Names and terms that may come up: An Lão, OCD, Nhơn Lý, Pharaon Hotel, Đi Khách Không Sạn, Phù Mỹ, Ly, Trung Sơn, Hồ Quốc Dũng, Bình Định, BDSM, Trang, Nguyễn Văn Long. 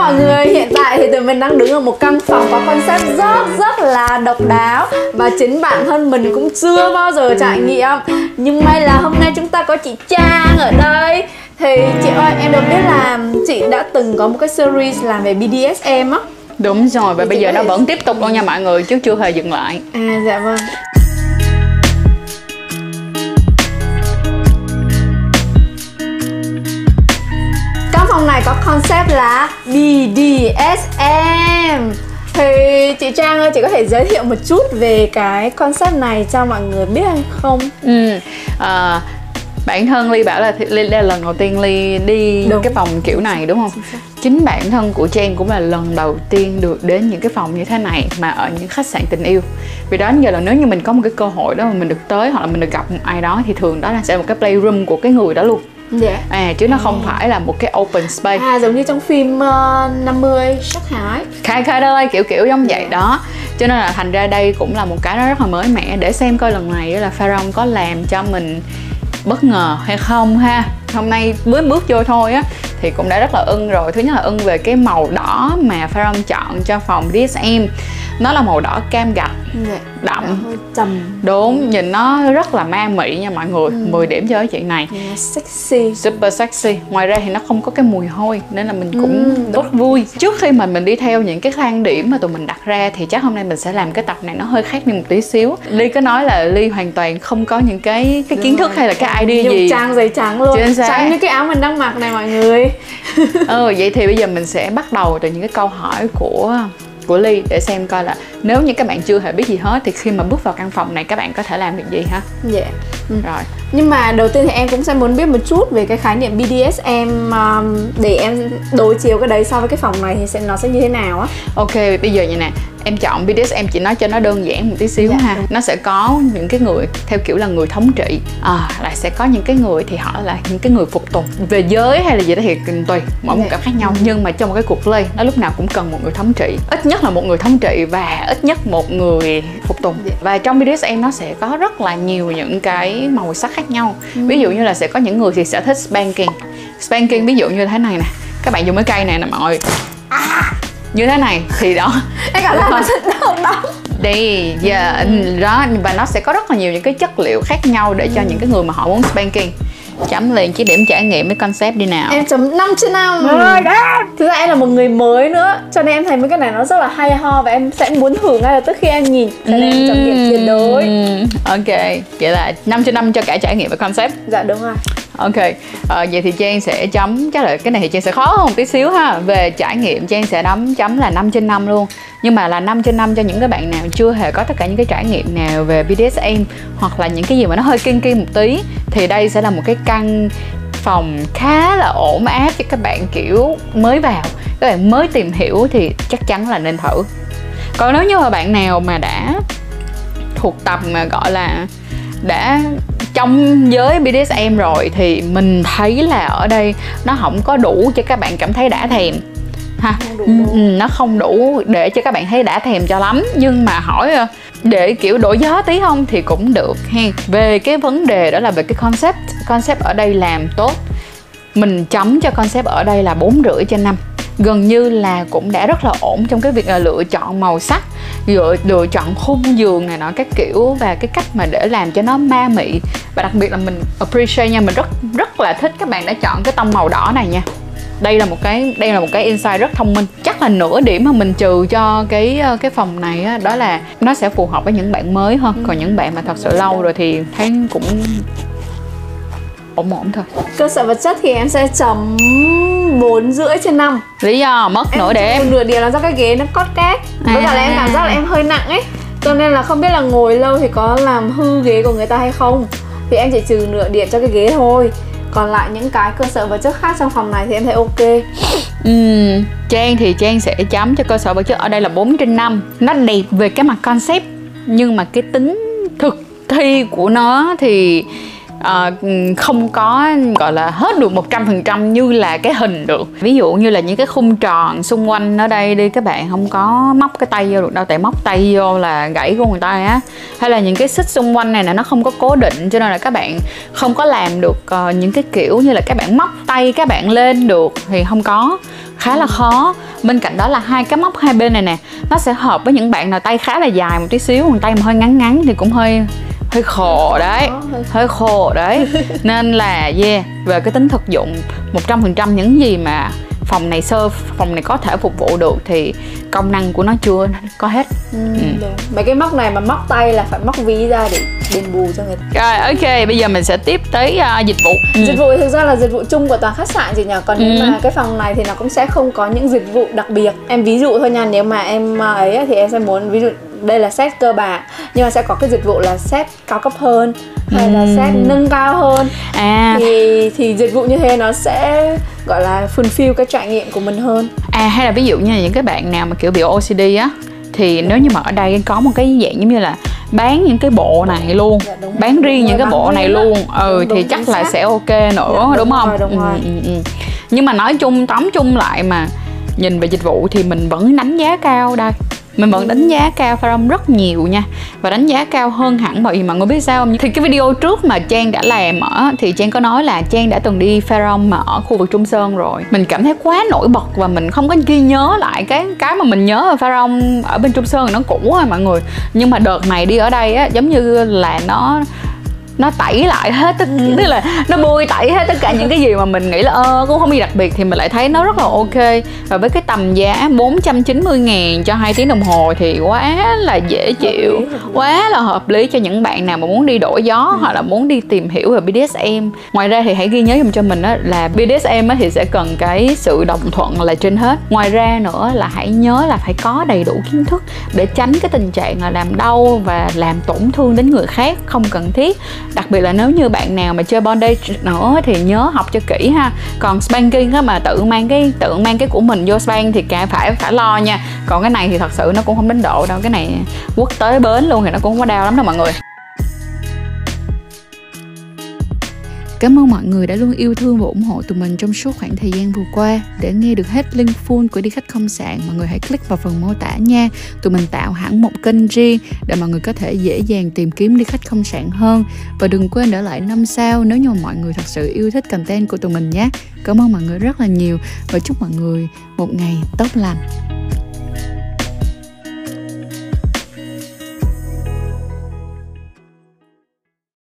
mọi người, hiện tại thì tụi mình đang đứng ở một căn phòng có concept rất là độc đáo và chính bản thân mình cũng chưa bao giờ trải nghiệm. Nhưng may là hôm nay chúng ta có chị Trang ở đây. Thì chị ơi, em được biết là chị đã từng có một cái series làm về BDSM á. Đúng rồi, và bây giờ nó vẫn tiếp tục luôn nha mọi người, chứ chưa hề dừng lại. À dạ vâng. Căn phòng này có concept là BDSM. Thì chị Trang ơi, chị có thể giới thiệu một chút về cái concept này cho mọi người biết hay không? Bản thân Ly bảo là Ly là lần đầu tiên Ly đi cái phòng kiểu này đúng không? Chính bản thân của Trang cũng là lần đầu tiên được đến những cái phòng như thế này mà ở những khách sạn tình yêu. Vì đó đến giờ là nếu như mình có một cái cơ hội đó mà mình được tới hoặc là mình được gặp một ai đó thì thường đó là sẽ một cái playroom của cái người đó luôn. Yeah. À, chứ nó không phải là một cái open space. À, giống như trong phim 50 sắc hải. Khai đây kiểu kiểu giống vậy đó. Cho nên là thành ra đây cũng là một cái nó rất là mới mẻ. Để xem coi lần này là Pharaon có làm cho mình bất ngờ hay không ha. Hôm nay mới bước vô thôi á thì cũng đã rất là ưng rồi. Thứ nhất là ưng về cái màu đỏ mà Pharaon chọn cho phòng BDSM. Nó là màu đỏ cam gạch, đậm, trầm. Đúng, nhìn nó rất là ma mị nha mọi người. 10 điểm cho cái chuyện này. Sexy, super sexy. Ngoài ra thì nó không có cái mùi hôi nên là mình cũng rất vui. Trước khi mà mình đi theo những cái thang điểm mà tụi mình đặt ra thì chắc hôm nay mình sẽ làm cái tập này nó hơi khác đi một tí xíu. Ly có nói là Ly hoàn toàn không có những cái kiến thức hay là cái idea gì. Trang giày trắng luôn, trắng như cái áo mình đang mặc này mọi người. Vậy thì bây giờ mình sẽ bắt đầu từ những cái câu hỏi của Ly để xem coi là nếu như các bạn chưa hề biết gì hết thì khi mà bước vào căn phòng này các bạn có thể làm việc gì ha. Dạ. Rồi. Nhưng mà đầu tiên thì em cũng sẽ muốn biết một chút về cái khái niệm BDSM để em đối chiếu cái đấy so với cái phòng này thì nó sẽ như thế nào á. Ok, bây giờ như nè, em chọn BDSM chỉ nói cho nó đơn giản một tí xíu ha. Nó sẽ có những cái người theo kiểu là người thống trị, lại sẽ có những cái người thì họ là những cái người phục tùng. Về giới hay là gì đó thì tùy, mỗi một cảm khác nhau. Nhưng mà trong một cái cuộc play nó lúc nào cũng cần một người thống trị, ít nhất là một người thống trị và ít nhất một người phục tùng. Và trong BDSM nó sẽ có rất là nhiều những cái màu sắc khác nhau. Ví dụ như là sẽ có những người thì sẽ thích spanking. Spanking ví dụ như thế này nè, các bạn dùng cái cây này nè mọi người. Như thế này thì đó em cảm thấy nó sẽ đau đớn đi đó, và nó sẽ có rất là nhiều những cái chất liệu khác nhau để cho những cái người mà họ muốn spanking. Chấm liền chỉ điểm trải nghiệm với concept đi nào. Em chấm 5/5. Thực ra em là một người mới nữa cho nên em thấy mấy cái này nó rất là hay ho và em sẽ muốn thử ngay là tức khi em nhìn, cho nên em chấm điểm tuyệt đối. Ok, vậy là 5/5 cho cả trải nghiệm với concept. Dạ đúng rồi. Ok, vậy thì Trang sẽ chấm, chắc là cái này thì Trang sẽ khó hơn một tí xíu ha. Về trải nghiệm Trang sẽ chấm là 5/5 luôn. Nhưng mà là 5/5 cho những cái bạn nào chưa hề có tất cả những cái trải nghiệm nào về BDSM hoặc là những cái gì mà nó hơi kinky một tí. Thì đây sẽ là một cái căn phòng khá là ổn áp cho các bạn kiểu mới vào, các bạn mới tìm hiểu thì chắc chắn là nên thử. Còn nếu như mà bạn nào mà đã thuộc tầm mà gọi là đã trong giới BDSM rồi thì mình thấy là ở đây nó không có đủ cho các bạn cảm thấy đã thèm ha. Nó không đủ để cho các bạn thấy đã thèm cho lắm, nhưng mà hỏi để kiểu đổi gió tí không thì cũng được hen. Về cái vấn đề đó là về cái concept ở đây làm tốt, mình chấm cho concept ở đây là 4,5/5. Gần như là cũng đã rất là ổn trong cái việc là lựa chọn màu sắc, lựa chọn khung giường này nọ các kiểu và cái cách mà để làm cho nó ma mị. Và đặc biệt là mình appreciate nha, mình rất là thích các bạn đã chọn cái tông màu đỏ này nha. Đây là một cái insight rất thông minh. Chắc là nửa điểm mà mình trừ cho cái phòng này á, đó là nó sẽ phù hợp với những bạn mới hơn. Còn những bạn mà thật sự lâu rồi thì thấy cũng ổn thôi. Cơ sở vật chất thì em sẽ chấm 4,5/5. Lý do mất nửa điểm. Nửa điểm là do cái ghế nó cót két. Với cả là em cảm giác là em hơi nặng ấy, cho nên là không biết là ngồi lâu thì có làm hư ghế của người ta hay không. Thì em chỉ trừ nửa điểm cho cái ghế thôi. Còn lại những cái cơ sở vật chất khác trong phòng này thì em thấy ok. Trang thì Trang sẽ chấm cho cơ sở vật chất ở đây là 4/5. Nó đẹp về cái mặt concept, nhưng mà cái tính thực thi của nó thì không có gọi là hết được 100% như là cái hình được. Ví dụ như là những cái khung tròn xung quanh ở đây đi, các bạn không có móc cái tay vô được đâu, tại móc tay vô là gãy của người ta á. Hay là những cái xích xung quanh này là nó không có cố định, cho nên là các bạn không có làm được những cái kiểu như là các bạn móc tay các bạn lên được thì không có. khá là khó. Bên cạnh đó là hai cái móc hai bên này nè, nó sẽ hợp với những bạn nào tay khá là dài một tí xíu, còn tay mà hơi ngắn ngắn thì cũng hơi khổ đấy, nên là yeah, về cái tính thực dụng 100% những gì mà phòng này có thể phục vụ được thì công năng của nó chưa có hết. Mấy cái móc này mà móc tay là phải móc ví ra để đền bù cho người ta. Rồi, ok, bây giờ mình sẽ tiếp tới dịch vụ. Dịch vụ thực ra là dịch vụ chung của toàn khách sạn chị nhỉ. Còn nếu mà cái phòng này thì nó cũng sẽ không có những dịch vụ đặc biệt. Em ví dụ thôi nha, nếu mà em ấy thì em sẽ muốn ví dụ đây là set cơ bản, nhưng mà sẽ có cái dịch vụ là set cao cấp hơn hay là set nâng cao hơn. Thì dịch vụ như thế nó sẽ gọi là fulfill cái trải nghiệm của mình hơn. Hay là ví dụ như là những cái bạn nào mà kiểu bị OCD á, thì nếu như mà ở đây có một cái dạng giống như là bán những cái bộ này luôn, bán riêng những cái bộ này luôn, thì chắc là sẽ ok nữa, đúng không? Nhưng mà nói chung, tóm chung lại mà nhìn về dịch vụ thì mình vẫn đánh giá cao đây. Mình vẫn đánh giá cao Pharaon rất nhiều nha. Và đánh giá cao hơn hẳn bởi vì mọi người biết sao không? Thì cái video trước mà Trang đã làm thì Trang có nói là Trang đã từng đi Pharaon mà ở khu vực Trung Sơn rồi. Mình cảm thấy quá nổi bật và mình không có ghi nhớ lại cái mà mình nhớ ở Pharaon ở bên Trung Sơn thì nó cũ rồi mọi người. Nhưng mà đợt này đi ở đây á, giống như là nó tẩy lại hết, tức là nó bôi tẩy hết tất cả những cái gì mà mình nghĩ là cũng không gì đặc biệt, thì mình lại thấy nó rất là ok. Và với cái tầm giá 490.000 cho 2 tiếng đồng hồ thì quá là dễ chịu, quá là hợp lý cho những bạn nào mà muốn đi đổi gió hoặc là muốn đi tìm hiểu về BDSM. Ngoài ra thì hãy ghi nhớ dùm cho mình là BDSM thì sẽ cần cái sự đồng thuận là trên hết. Ngoài ra nữa là hãy nhớ là phải có đầy đủ kiến thức để tránh cái tình trạng là làm đau và làm tổn thương đến người khác không cần thiết. Đặc biệt là nếu như bạn nào mà chơi bondage nữa thì nhớ học cho kỹ ha. Còn spanking á, mà tự mang cái của mình vô spank thì phải lo nha. Còn cái này thì thật sự nó cũng không đến độ đâu, cái này quất tới bến luôn thì nó cũng không có đau lắm đâu mọi người. Cảm ơn mọi người đã luôn yêu thương và ủng hộ tụi mình trong suốt khoảng thời gian vừa qua. Để nghe được hết link full của Đi Khách Không Sạn, mọi người hãy click vào phần mô tả nha. Tụi mình tạo hẳn một kênh riêng để mọi người có thể dễ dàng tìm kiếm Đi Khách Không Sạn hơn. Và đừng quên để lại 5 sao nếu như mọi người thật sự yêu thích content của tụi mình nhé. Cảm ơn mọi người rất là nhiều và chúc mọi người một ngày tốt lành.